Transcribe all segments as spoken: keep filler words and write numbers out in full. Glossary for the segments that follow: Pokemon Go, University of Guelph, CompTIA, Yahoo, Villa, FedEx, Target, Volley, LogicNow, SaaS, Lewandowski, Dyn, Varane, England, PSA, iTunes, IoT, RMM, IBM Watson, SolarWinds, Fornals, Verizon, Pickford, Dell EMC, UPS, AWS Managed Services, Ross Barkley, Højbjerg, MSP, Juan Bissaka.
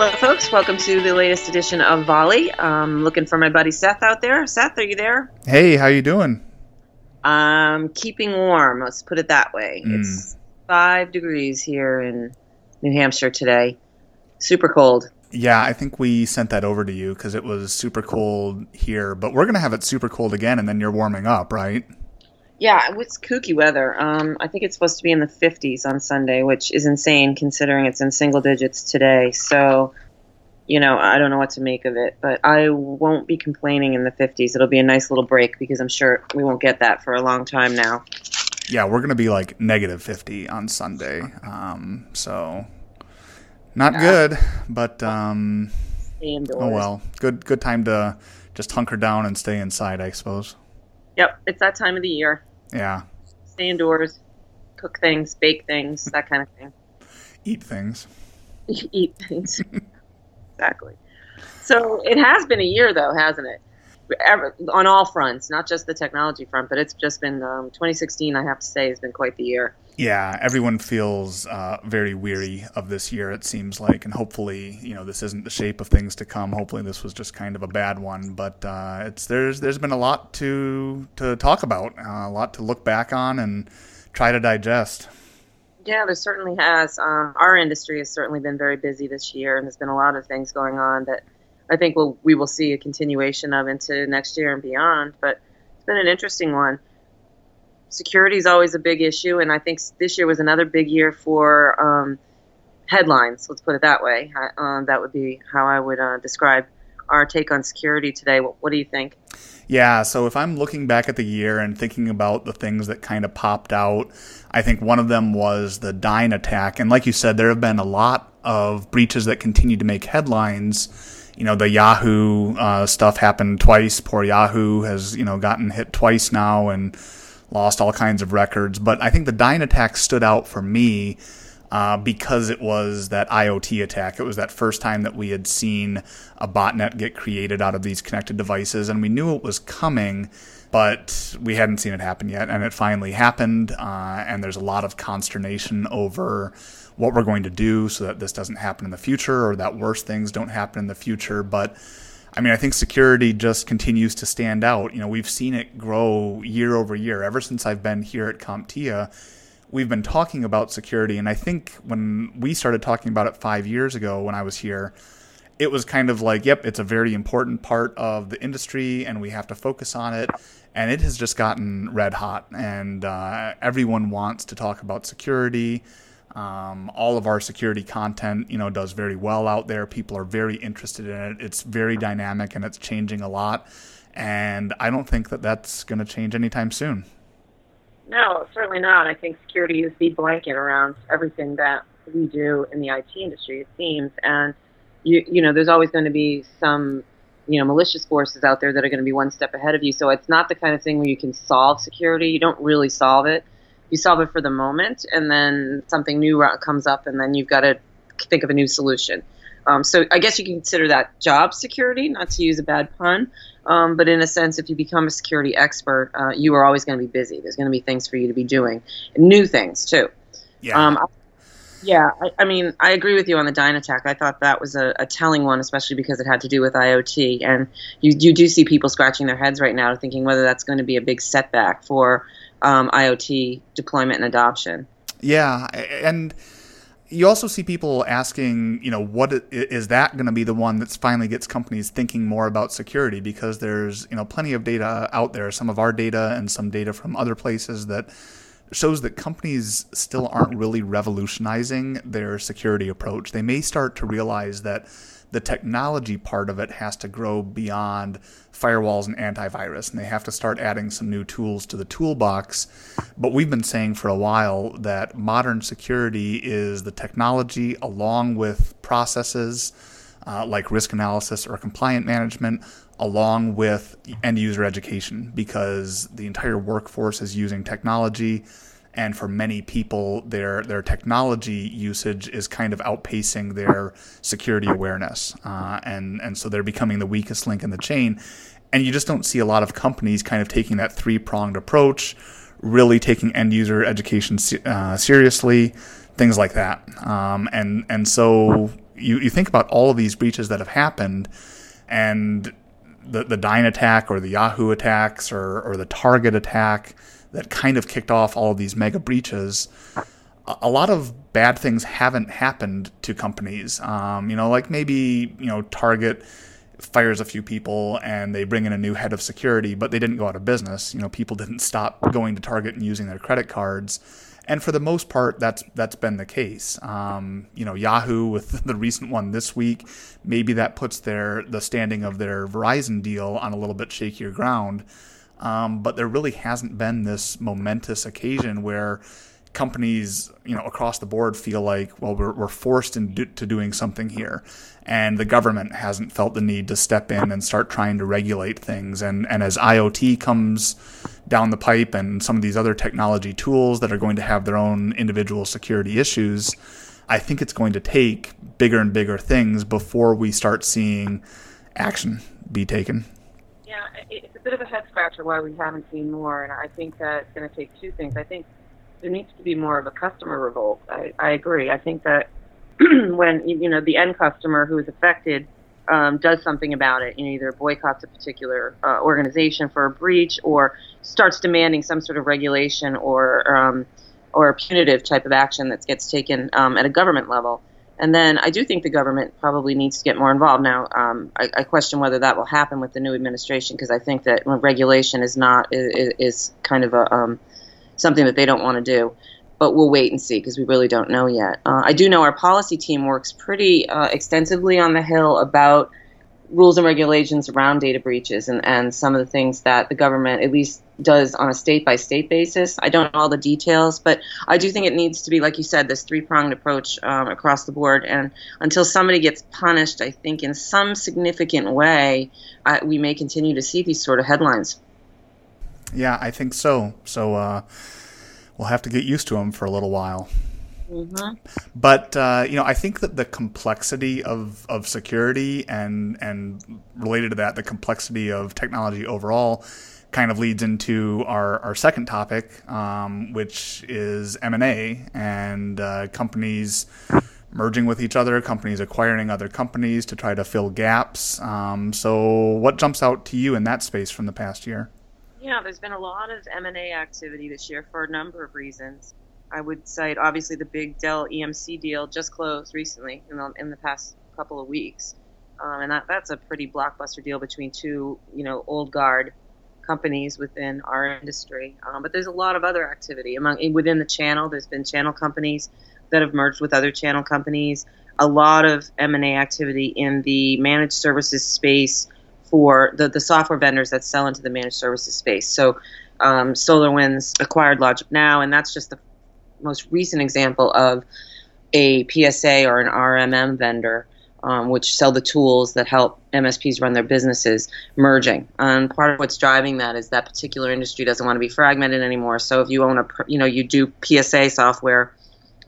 Hello, folks. Welcome to the latest edition of Volley. Um, looking for my buddy Seth out there. Seth, are you there? Hey, how you doing? Um, keeping warm. Let's put it that way. Mm. It's five degrees here in New Hampshire today. Super cold. Yeah, I think we sent that over to you because it was super cold here. But we're going to have it super cold again, and then you're warming up, right? Yeah, it's kooky weather. Um, I think it's supposed to be in the fifties on Sunday, which is insane considering it's in single digits today. So, you know, I don't know what to make of it. But I won't be complaining in the fifties. It'll be a nice little break because I'm sure we won't get that for a long time now. Yeah, we're going to be like negative fifty on Sunday. Um, so... Not nah. good, but um, oh well. Good good time to just hunker down and stay inside, I suppose. Yep, it's that time of the year. Yeah. Stay indoors, cook things, bake things, that kind of thing. Eat things. Eat things. Exactly. So it has been a year, though, hasn't it? Ever, on all fronts, not just the technology front, but it's just been um, twenty sixteen, I have to say, has been quite the year. Yeah, everyone feels uh, very weary of this year, it seems like, and hopefully, you know, this isn't the shape of things to come. Hopefully this was just kind of a bad one, but uh, it's there's there's been a lot to, to talk about, uh, a lot to look back on and try to digest. Yeah, there certainly has. Um, our industry has certainly been very busy this year, and there's been a lot of things going on that I think we'll, we will see a continuation of into next year and beyond, but it's been an interesting one. Security is always a big issue, and I think this year was another big year for um, headlines, let's put it that way. I, uh, that would be how I would uh, describe our take on security today. What, what do you think? Yeah, so if I'm looking back at the year and thinking about the things that kind of popped out, I think one of them was the Dyn attack. And like you said, there have been a lot of breaches that continue to make headlines. You know, the Yahoo uh, stuff happened twice. Poor Yahoo has, you know, gotten hit twice now and lost all kinds of records. But I think the Dyn attack stood out for me uh, because it was that I O T attack. It was that first time that we had seen a botnet get created out of these connected devices. And we knew it was coming, but we hadn't seen it happen yet. And it finally happened. Uh, and there's a lot of consternation over what we're going to do so that this doesn't happen in the future or that worse things don't happen in the future. But I mean, I think security just continues to stand out. You know, we've seen it grow year over year. Ever since I've been here at CompTIA, we've been talking about security. And I think when we started talking about it five years ago when I was here, it was kind of like, yep, it's a very important part of the industry and we have to focus on it. And it has just gotten red hot, and uh, everyone wants to talk about security. Um, all of our security content, you know, does very well out there. People are very interested in it. It's very dynamic and it's changing a lot. And I don't think that that's going to change anytime soon. No, certainly not. I think security is the blanket around everything that we do in the I T industry, it seems. And, you, you know, there's always going to be some, you know, malicious forces out there that are going to be one step ahead of you. So it's not the kind of thing where you can solve security. You don't really solve it. You solve it for the moment, and then something new comes up, and then you've got to think of a new solution. Um, so I guess you can consider that job security, not to use a bad pun, um, but in a sense, if you become a security expert, uh, you are always going to be busy. There's going to be things for you to be doing, and new things, too. Yeah, um, I, yeah. I, I mean, I agree with you on the Dyn attack. I thought that was a, a telling one, especially because it had to do with I O T, and you, you do see people scratching their heads right now thinking whether that's going to be a big setback for Um, I O T deployment and adoption. Yeah, and you also see people asking, you know, what is that going to be the one that finally gets companies thinking more about security? Because there's, you know, plenty of data out there, some of our data and some data from other places that shows that companies still aren't really revolutionizing their security approach. They may start to realize that the technology part of it has to grow beyond firewalls and antivirus, and they have to start adding some new tools to the toolbox. But we've been saying for a while that modern security is the technology along with processes uh, like risk analysis or compliant management, along with end-user education, because the entire workforce is using technology. And for many people, their their technology usage is kind of outpacing their security awareness. Uh, and, and so they're becoming the weakest link in the chain. And you just don't see a lot of companies kind of taking that three-pronged approach, really taking end-user education uh, seriously, things like that. Um, and, and so you, you think about all of these breaches that have happened, and the the Dyn attack or the Yahoo attacks or or the Target attack that kind of kicked off all of these mega breaches. A lot of bad things haven't happened to companies. Um, you know, like maybe, you know, Target fires a few people and they bring in a new head of security, but they didn't go out of business. You know, people didn't stop going to Target and using their credit cards. And for the most part, that's that's been the case. Um, you know, Yahoo with the recent one this week, maybe that puts their the standing of their Verizon deal on a little bit shakier ground. Um, but there really hasn't been this momentous occasion where companies, you know, across the board feel like, well, we're, we're forced into do, doing something here, and the government hasn't felt the need to step in and start trying to regulate things. And and as IoT comes down the pipe and some of these other technology tools that are going to have their own individual security issues, I think it's going to take bigger and bigger things before we start seeing action be taken. Yeah, it's a bit of a head scratcher why we haven't seen more, and I think that it's going to take two things. I think there needs to be more of a customer revolt. I, I agree. I think that when, you know, the end customer who is affected um, does something about it, you know, either boycotts a particular uh, organization for a breach or starts demanding some sort of regulation or um, or a punitive type of action that gets taken um, at a government level. And then I do think the government probably needs to get more involved. Now, um, I, I question whether that will happen with the new administration, because I think that regulation is not is, is kind of a um, something that they don't want to do, but we'll wait and see because we really don't know yet. Uh, I do know our policy team works pretty uh, extensively on the Hill about rules and regulations around data breaches and, and some of the things that the government at least does on a state-by-state basis. I don't know all the details, but I do think it needs to be, like you said, this three-pronged approach um, across the board. And until somebody gets punished, I think in some significant way, uh, we may continue to see these sort of headlines. Yeah, I think so. So uh, we'll have to get used to them for a little while. Mm-hmm. But, uh, you know, I think that the complexity of, of security and and related to that, the complexity of technology overall kind of leads into our, our second topic, um, which is M and A and uh, companies merging with each other, companies acquiring other companies to try to fill gaps. Um, so what jumps out to you in that space from the past year? Yeah, there's been a lot of M and A activity this year for a number of reasons. I would cite, obviously, the big Dell E M C deal just closed recently in the, in the past couple of weeks. Um, and that, that's a pretty blockbuster deal between two, you know, old guard companies within our industry. Um, but there's a lot of other activity among within the channel. There's been channel companies that have merged with other channel companies. A lot of M and A activity in the managed services space for the, the software vendors that sell into the managed services space. So um, SolarWinds acquired LogicNow, and that's just the most recent example of a P S A or an R M M vendor, um, which sell the tools that help M S Ps run their businesses, merging. And part of what's driving that is that particular industry doesn't want to be fragmented anymore. So if you own a, you know, you do P S A software,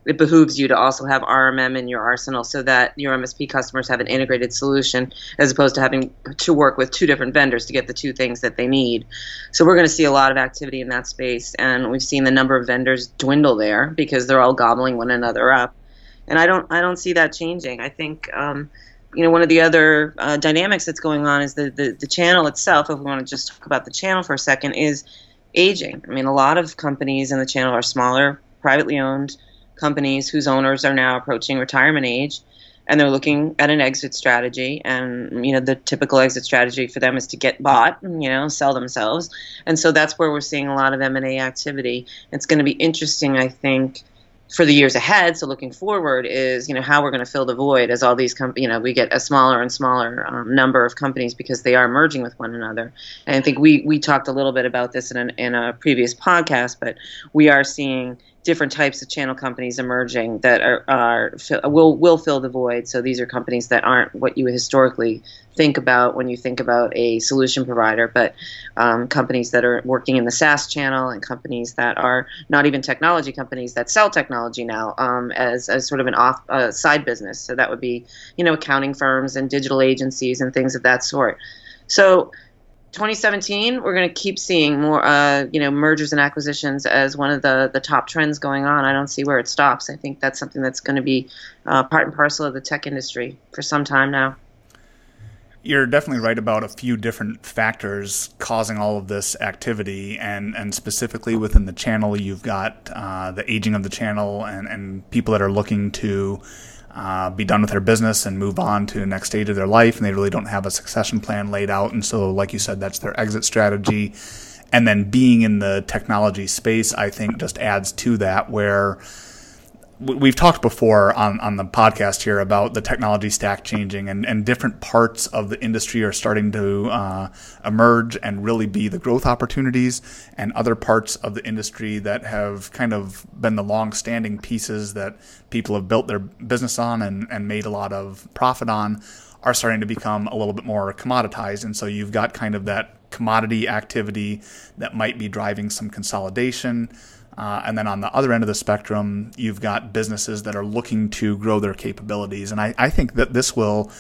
it behooves you to also have R M M in your arsenal so that your M S P customers have an integrated solution as opposed to having to work with two different vendors to get the two things that they need. So we're going to see a lot of activity in that space, and we've seen the number of vendors dwindle there because they're all gobbling one another up. And I don't I don't see that changing. I think, um, you know, one of the other uh, dynamics that's going on is the, the, the channel itself, if we want to just talk about the channel for a second, is aging. I mean, a lot of companies in the channel are smaller, privately owned companies whose owners are now approaching retirement age, and they're looking at an exit strategy. And, you know, the typical exit strategy for them is to get bought, you know, sell themselves. And so that's where we're seeing a lot of M and A activity. It's going to be interesting, I think, for the years ahead. So looking forward is, you know, how we're going to fill the void as all these companies, you know, we get a smaller and smaller um, number of companies because they are merging with one another. And I think we, we talked a little bit about this in, an, in a previous podcast, but we are seeing different types of channel companies emerging that are, are will will fill the void. So these are companies that aren't what you would historically think about when you think about a solution provider, but um, companies that are working in the SaaS channel and companies that are not even technology companies that sell technology now um, as, as sort of an off uh, side business. So that would be, you know, accounting firms and digital agencies and things of that sort. So twenty seventeen, we're going to keep seeing more, uh, you know, mergers and acquisitions as one of the, the top trends going on. I don't see where it stops. I think that's something that's going to be uh, part and parcel of the tech industry for some time now. You're definitely right about a few different factors causing all of this activity, and, and specifically within the channel, you've got uh, the aging of the channel and, and people that are looking to uh, be done with their business and move on to the next stage of their life, and they really don't have a succession plan laid out. And so, like you said, that's their exit strategy. And then being in the technology space, I think, just adds to that, where we've talked before on, on the podcast here about the technology stack changing, and, and different parts of the industry are starting to uh, emerge and really be the growth opportunities, and other parts of the industry that have kind of been the long-standing pieces that people have built their business on and, and made a lot of profit on are starting to become a little bit more commoditized. And so you've got kind of that commodity activity that might be driving some consolidation. Uh, and then on the other end of the spectrum, you've got businesses that are looking to grow their capabilities. And I, I think that this will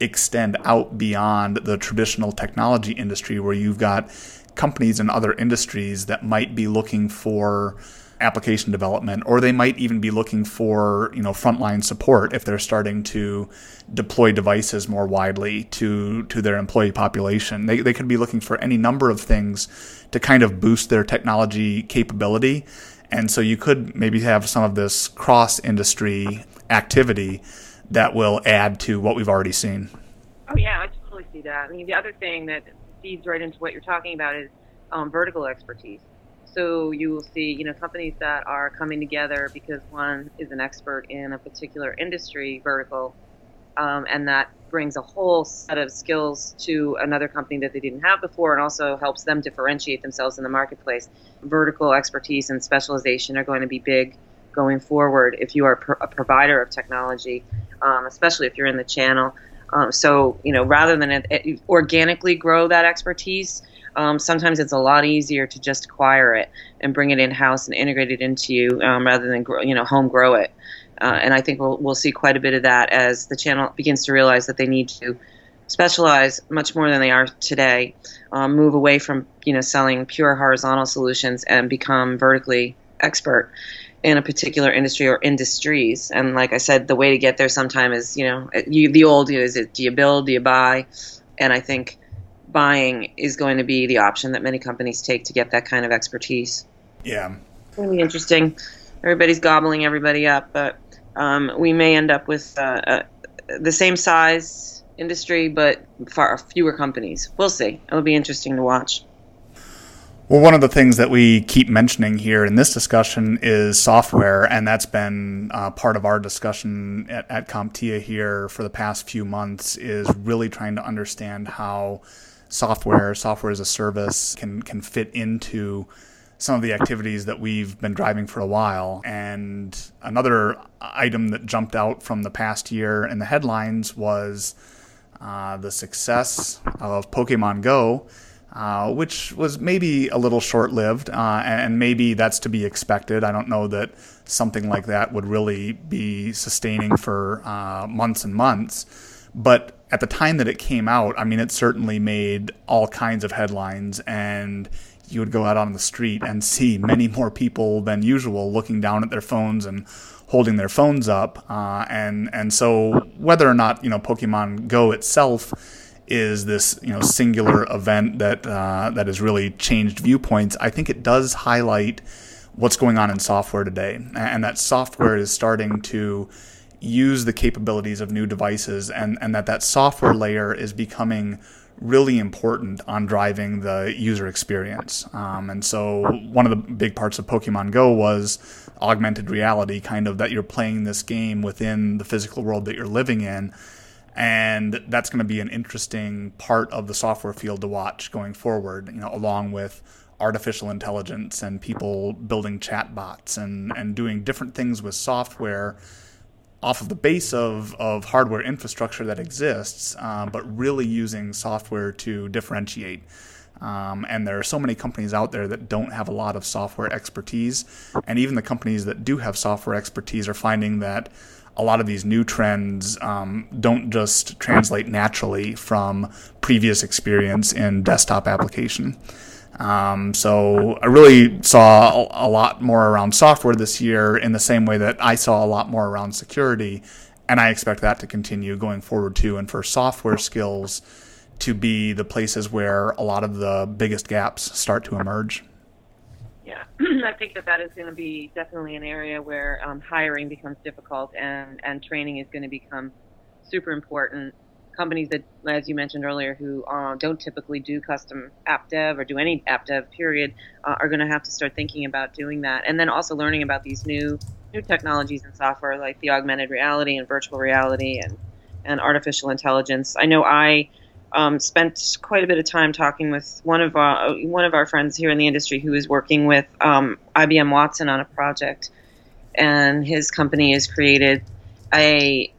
extend out beyond the traditional technology industry, where you've got companies in other industries that might be looking for application development, or they might even be looking for, you know, frontline support if they're starting to deploy devices more widely to to their employee population. They they could be looking for any number of things to kind of boost their technology capability. And so you could maybe have some of this cross-industry activity that will add to what we've already seen. Oh, yeah, I totally see that. I mean, the other thing that feeds right into what you're talking about is um, vertical expertise. So you will see, you know, companies that are coming together because one is an expert in a particular industry vertical, um, and that brings a whole set of skills to another company that they didn't have before, and also helps them differentiate themselves in the marketplace. Vertical expertise and specialization are going to be big going forward if you are pro- a provider of technology, um, especially if you're in the channel. Um, so, you know, rather than it, it, organically grow that expertise, Um, sometimes it's a lot easier to just acquire it and bring it in-house and integrate it into you um, rather than, grow, you know, home grow it. Uh, and I think we'll we'll see quite a bit of that as the channel begins to realize that they need to specialize much more than they are today, um, move away from, you know, selling pure horizontal solutions and become vertically expert in a particular industry or industries. And like I said, the way to get there sometimes is, you know, you, the old is it, do you build, do you buy? And I think buying is going to be the option that many companies take to get that kind of expertise. Yeah. Really interesting. Everybody's gobbling everybody up, but um, we may end up with uh, uh, the same size industry, but far fewer companies. We'll see. It'll be interesting to watch. Well, one of the things that we keep mentioning here in this discussion is software, and that's been uh, part of our discussion at, at CompTIA here for the past few months, is really trying to understand how software, software as a service can, can fit into some of the activities that we've been driving for a while. And another item that jumped out from the past year in the headlines was uh, the success of Pokemon Go, uh, which was maybe a little short-lived, uh, and maybe that's to be expected. I don't know that something like that would really be sustaining for uh, months and months. But at the time that it came out, I mean, it certainly made all kinds of headlines, and you would go out on the street and see many more people than usual looking down at their phones and holding their phones up. Uh, and and so whether or not, you know, Pokemon Go itself is this, you know, singular event that uh, that has really changed viewpoints, I think it does highlight what's going on in software today, and that software is starting to use the capabilities of new devices, and, and that that software layer is becoming really important on driving the user experience. Um, and so one of the big parts of Pokemon Go was augmented reality, kind of that you're playing this game within the physical world that you're living in. And that's going to be an interesting part of the software field to watch going forward, you know, along with artificial intelligence and people building chatbots and, and doing different things with software off of the base of, of hardware infrastructure that exists, uh, but really using software to differentiate. Um, and there are so many companies out there that don't have a lot of software expertise. And even the companies that do have software expertise are finding that a lot of these new trends um, don't just translate naturally from previous experience in desktop application. Um, so I really saw a, a lot more around software this year in the same way that I saw a lot more around security. And I expect that to continue going forward too, and for software skills to be the places where a lot of the biggest gaps start to emerge. Yeah, I think that that is going to be definitely an area where um, hiring becomes difficult, and, and training is going to become super important. Companies that, as you mentioned earlier, who uh, don't typically do custom app dev or do any app dev, period, uh, are going to have to start thinking about doing that. And then also learning about these new new technologies and software like the augmented reality and virtual reality and, and artificial intelligence. I know I um, spent quite a bit of time talking with one of our, one of our friends here in the industry who is working with um, I B M Watson on a project, and his company has created a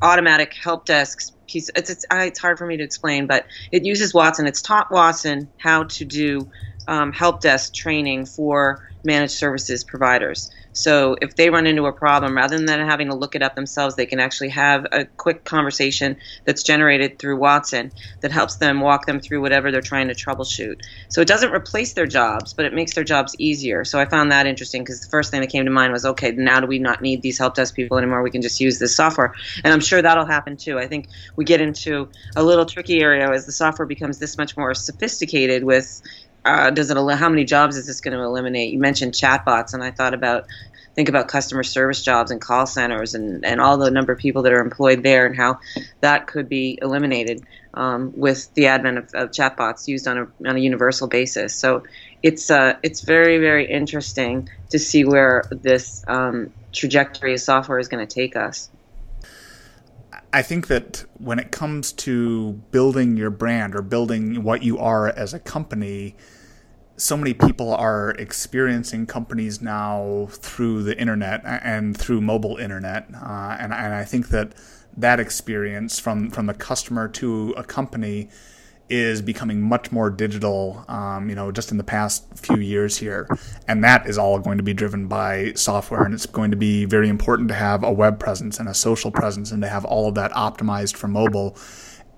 automatic help desk piece. It's, it's, it's hard for me to explain, but it uses Watson. It's taught Watson how to do um, help desk training for managed services providers. So if they run into a problem, rather than having to look it up themselves, they can actually have a quick conversation that's generated through Watson that helps them walk them through whatever they're trying to troubleshoot. So it doesn't replace their jobs, but it makes their jobs easier. So I found that interesting, because the first thing that came to mind was, okay, now do we not need these help desk people anymore? We can just use this software. And I'm sure that'll happen too. I think we get into a little tricky area as the software becomes this much more sophisticated with Uh, does it? How many jobs is this going to eliminate? You mentioned chatbots, and I thought about think about customer service jobs and call centers, and, and all the number of people that are employed there, and how that could be eliminated um, with the advent of, of chatbots used on a on a universal basis. So it's uh, it's very, very interesting to see where this um, trajectory of software is going to take us. I think that when it comes to building your brand or building what you are as a company, so many people are experiencing companies now through the internet and through mobile internet. Uh, and, and I think that that experience from, from the customer to a company is becoming much more digital, um, you know, just in the past few years here. And that is all going to be driven by software. And it's going to be very important to have a web presence and a social presence and to have all of that optimized for mobile.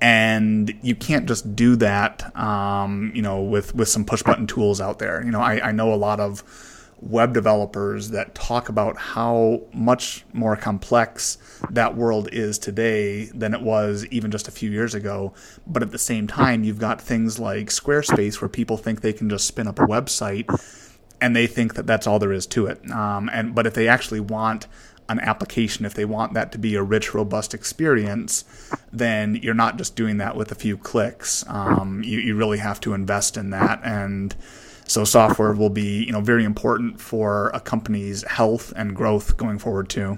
And you can't just do that, um, you know, with, with some push button tools out there. You know, I, I know a lot of web developers that talk about how much more complex that world is today than it was even just a few years ago. But at the same time, you've got things like Squarespace, where people think they can just spin up a website and they think that that's all there is to it. Um, and but if they actually want an application, if they want that to be a rich, robust experience, then you're not just doing that with a few clicks. Um, you, you really have to invest in that. And so software will be, you know, very important for a company's health and growth going forward too.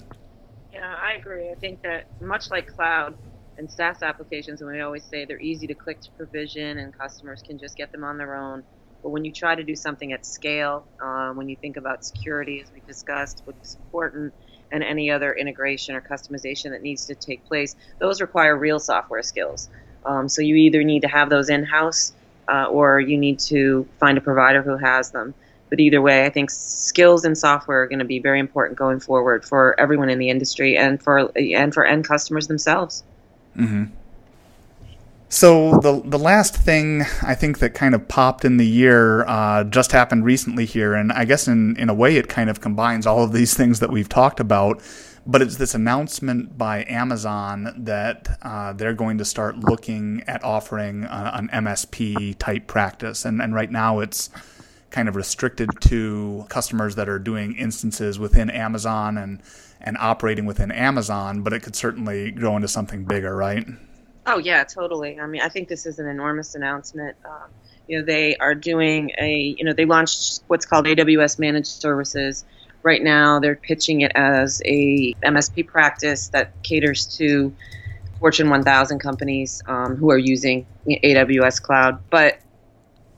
Yeah, I agree. I think that much like cloud and SaaS applications, and we always say they're easy to click to provision and customers can just get them on their own. But when you try to do something at scale, um, when you think about security, as we discussed, which is important, and any other integration or customization that needs to take place, those require real software skills. Um, so you either need to have those in-house Uh, or you need to find a provider who has them. But either way, I think skills and software are going to be very important going forward for everyone in the industry and for and for end customers themselves. Mm-hmm. So the the last thing I think that kind of popped in the year uh, just happened recently here, and I guess in, in a way it kind of combines all of these things that we've talked about, but it's this announcement by Amazon that uh, they're going to start looking at offering uh, an M S P type practice. And, and right now it's kind of restricted to customers that are doing instances within Amazon and, and operating within Amazon, but it could certainly grow into something bigger, right? Oh, yeah, totally. I mean, I think this is an enormous announcement. Um, you know, they are doing a, you know, they launched what's called A W S Managed Services. Right now, they're pitching it as a M S P practice that caters to Fortune one thousand companies um, who are using A W S Cloud. But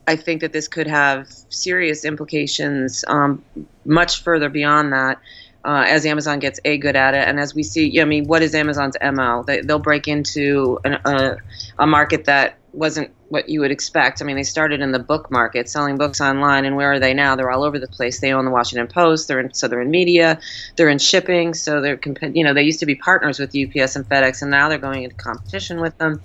I think that this could have serious implications um, much further beyond that uh, as Amazon gets A, good at it. And as we see, I mean, what is Amazon's M O? They, they'll break into an, a, a market that wasn't what you would expect. I mean, they started in the book market, selling books online, and where are they now? They're all over the place. They own the Washington Post. They're in, so they're in media. They're in shipping. So they're, you know, they used to be partners with U P S and FedEx, and now they're going into competition with them.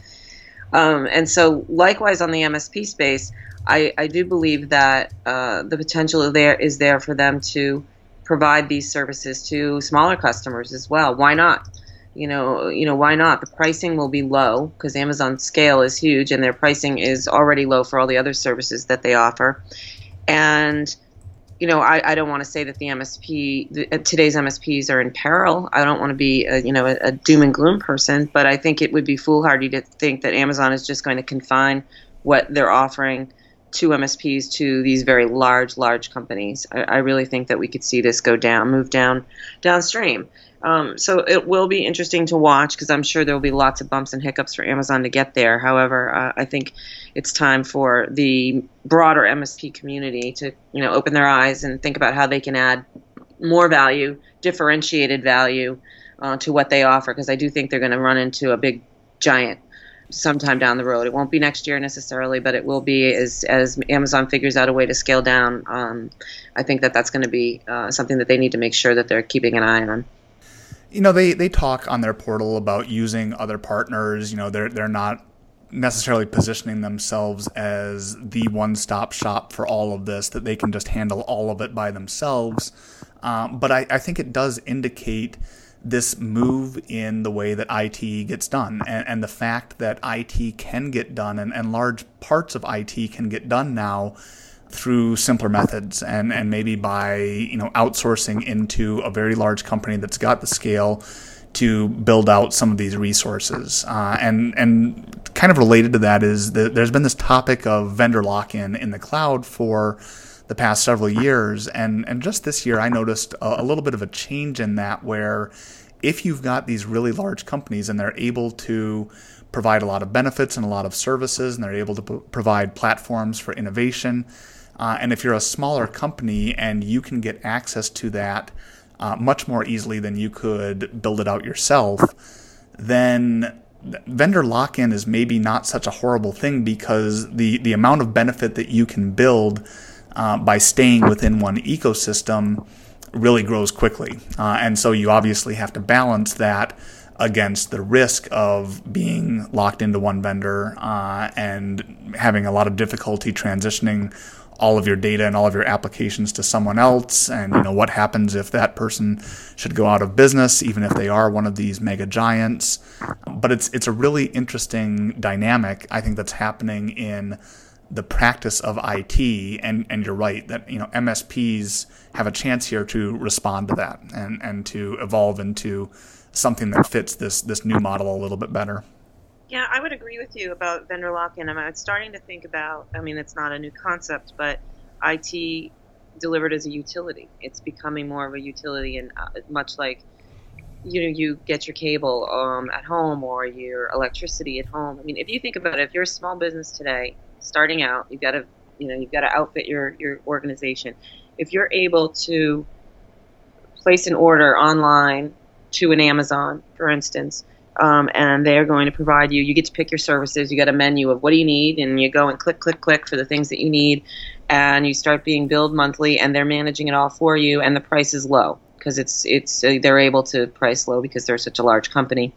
Um, and so, likewise, on the M S P space, I, I do believe that uh, the potential there is there for them to provide these services to smaller customers as well. Why not? You know, you know, why not? The pricing will be low because Amazon's scale is huge, and their pricing is already low for all the other services that they offer. And you know, I, I don't want to say that the M S P, the, today's M S Ps are in peril. I don't want to be, a, you know, a, a doom and gloom person, but I think it would be foolhardy to think that Amazon is just going to confine what they're offering to M S Ps to these very large, large companies. I, I really think that we could see this go down, move down, downstream. Um, so it will be interesting to watch because I'm sure there will be lots of bumps and hiccups for Amazon to get there. However, uh, I think it's time for the broader M S P community to, you know, open their eyes and think about how they can add more value, differentiated value uh, to what they offer, because I do think they're going to run into a big giant sometime down the road. It won't be next year necessarily, but it will be as, as Amazon figures out a way to scale down. Um, I think that that's going to be uh, something that they need to make sure that they're keeping an eye on. You know, they, they talk on their portal about using other partners. You know, they're they're not necessarily positioning themselves as the one-stop shop for all of this, that they can just handle all of it by themselves. Um, but I, I think it does indicate this move in the way that I T gets done, and, and the fact that I T can get done, and, and large parts of I T can get done now through simpler methods, and, and maybe by, you know, outsourcing into a very large company that's got the scale to build out some of these resources. Uh, and and kind of related to that is that there's been this topic of vendor lock-in in the cloud for the past several years. And, and just this year, I noticed a, a little bit of a change in that, where if you've got these really large companies and they're able to provide a lot of benefits and a lot of services, and they're able to p- provide platforms for innovation. Uh, and if you're a smaller company and you can get access to that uh, much more easily than you could build it out yourself, then vendor lock-in is maybe not such a horrible thing, because the, the amount of benefit that you can build Uh, by staying within one ecosystem really grows quickly. Uh, and so you obviously have to balance that against the risk of being locked into one vendor uh, and having a lot of difficulty transitioning all of your data and all of your applications to someone else. And, you know, what happens if that person should go out of business, even if they are one of these mega giants. But it's it's a really interesting dynamic, I think, that's happening in the practice of I T, and, and you're right that, you know, M S Ps have a chance here to respond to that and, and to evolve into something that fits this, this new model a little bit better. Yeah, I would agree with you about vendor lock-in. I mean, I'm starting to think about, I mean, it's not a new concept, but I T delivered as a utility. It's becoming more of a utility, and much like, you know, you get your cable um, at home or your electricity at home. I mean, if you think about it, if you're a small business today, starting out, you've got to, you know, you've got to outfit your, your organization. If you're able to place an order online to an Amazon, for instance, um, and they're going to provide you, you get to pick your services, you got a menu of what do you need, and you go and click, click, click for the things that you need, and you start being billed monthly, and they're managing it all for you, and the price is low, because it's, it's uh, they're able to price low because they're such a large company.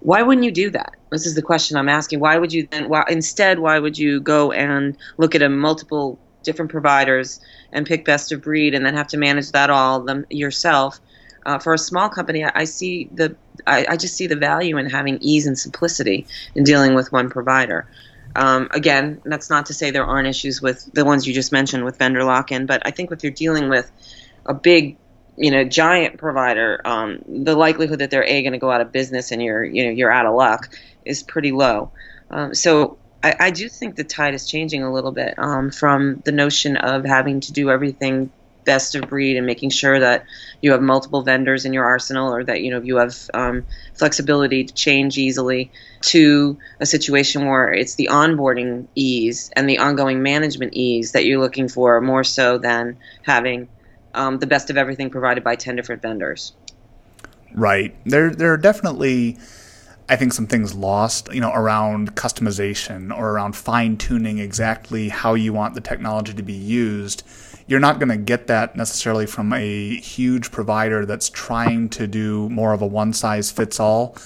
Why wouldn't you do that? This is the question I'm asking. Why would you then? Why, instead, why would you go and look at a multiple different providers and pick best of breed, and then have to manage that all them, yourself? Uh, for a small company, I, I see the I, I just see the value in having ease and simplicity in dealing with one provider. Um, again, that's not to say there aren't issues with the ones you just mentioned with vendor lock-in, but I think if you're dealing with a big, you know, giant provider, um, the likelihood that they're a going to go out of business and you're, you know, you're out of luck is pretty low. Um, so I, I do think the tide is changing a little bit um, from the notion of having to do everything best of breed and making sure that you have multiple vendors in your arsenal, or that, you know, you have um, flexibility to change easily, to a situation where it's the onboarding ease and the ongoing management ease that you're looking for, more so than having Um, the best of everything provided by ten different vendors. Right. There, there are definitely I think some things lost, you know, around customization or around fine-tuning exactly how you want the technology to be used. You're not going to get that necessarily from a huge provider that's trying to do more of a one-size-fits-all.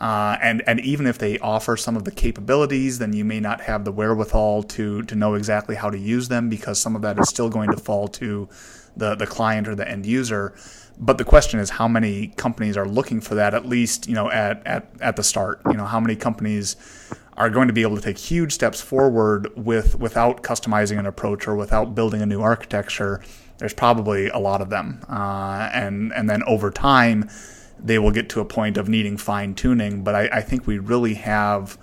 Uh, and, and even if they offer some of the capabilities, then you may not have the wherewithal to to know exactly how to use them, because some of that is still going to fall to the, the client or the end user. But the question is, how many companies are looking for that, at least, you know, at, at, at the start? You know, how many companies are going to be able to take huge steps forward with without customizing an approach or without building a new architecture? There's probably a lot of them. Uh, and, and then over time, they will get to a point of needing fine-tuning. But I, I think we really have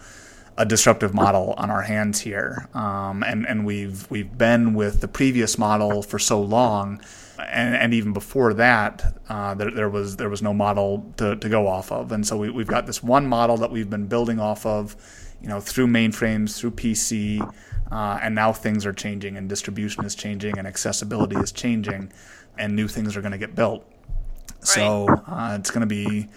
a disruptive model on our hands here. Um, and, and we've we've been with the previous model for so long. And, and even before that, uh, there, there was there was no model to, to go off of. And so we, we've got this one model that we've been building off of, you know, through mainframes, through P C, uh, and now things are changing, and distribution is changing, and accessibility is changing, and new things are going to get built. Right. So uh, it's going to be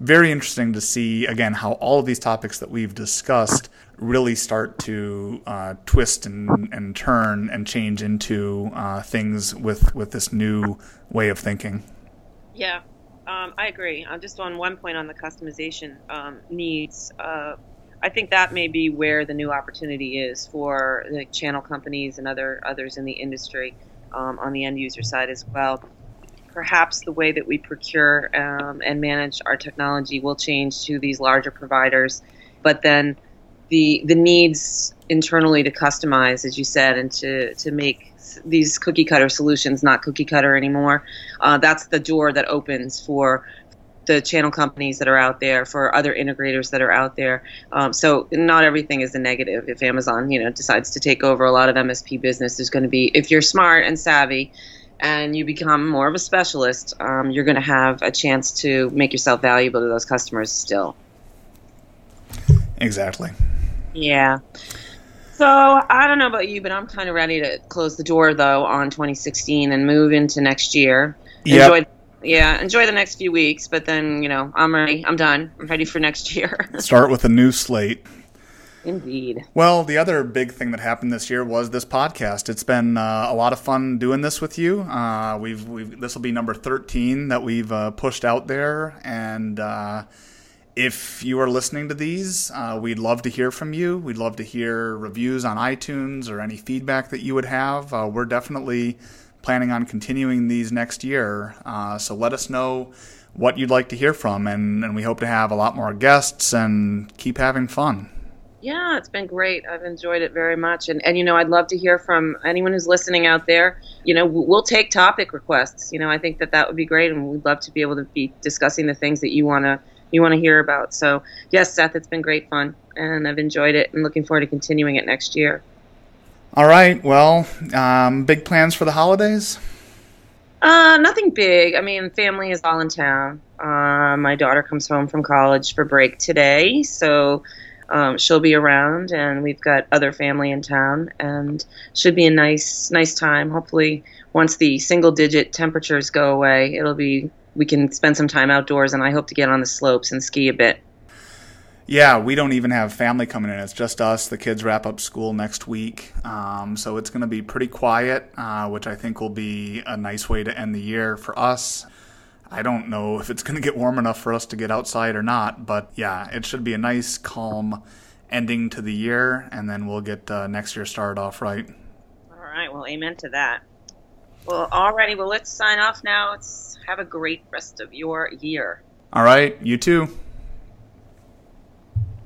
very interesting to see, again, how all of these topics that we've discussed really start to uh, twist and, and turn and change into uh, things with, with this new way of thinking. Yeah, um, I agree. Uh, just on one point on the customization um, needs, uh, I think that may be where the new opportunity is for the channel companies and other others in the industry um, on the end user side as well. Perhaps the way that we procure um, and manage our technology will change to these larger providers, but then the the needs internally to customize, as you said, and to, to make these cookie cutter solutions not cookie cutter anymore, uh, that's the door that opens for the channel companies that are out there, for other integrators that are out there. Um, so not everything is a negative. If Amazon, you know, decides to take over a lot of M S P business, there's going to be, if you're smart and savvy, and you become more of a specialist, um, you're going to have a chance to make yourself valuable to those customers still. Exactly. Yeah. So I don't know about you, but I'm kind of ready to close the door, though, on twenty sixteen and move into next year. Yep. Enjoy, yeah, enjoy the next few weeks, but then, you know, I'm ready. I'm done. I'm ready for next year. Start with a new slate. Indeed. Well, the other big thing that happened this year was this podcast. It's been uh, a lot of fun doing this with you. Uh, we've, we've this will be number thirteen that we've uh, pushed out there. And uh, if you are listening to these, uh, we'd love to hear from you. We'd love to hear reviews on iTunes or any feedback that you would have. Uh, we're definitely planning on continuing these next year. Uh, so let us know what you'd like to hear from. And, and we hope to have a lot more guests and keep having fun. Yeah, it's been great. I've enjoyed it very much. And, and, you know, I'd love to hear from anyone who's listening out there. You know, we'll take topic requests. You know, I think that that would be great. And we'd love to be able to be discussing the things that you want to you want to hear about. So, yes, Seth, it's been great fun. And I've enjoyed it and looking forward to continuing it next year. All right. Well, um, big plans for the holidays? Uh, nothing big. I mean, family is all in town. Uh, my daughter comes home from college for break today. So... Um, she'll be around, and we've got other family in town, and should be a nice, nice time. Hopefully, once the single-digit temperatures go away, it'll be we can spend some time outdoors, and I hope to get on the slopes and ski a bit. Yeah, we don't even have family coming in. It's just us. The kids wrap up school next week, um, so it's going to be pretty quiet, uh, which I think will be a nice way to end the year for us. I don't know if it's going to get warm enough for us to get outside or not, but yeah, it should be a nice, calm ending to the year, and then we'll get uh, next year started off right. All right. Well, amen to that. Well, alrighty. Well, let's sign off now. Let's have a great rest of your year. All right. You too.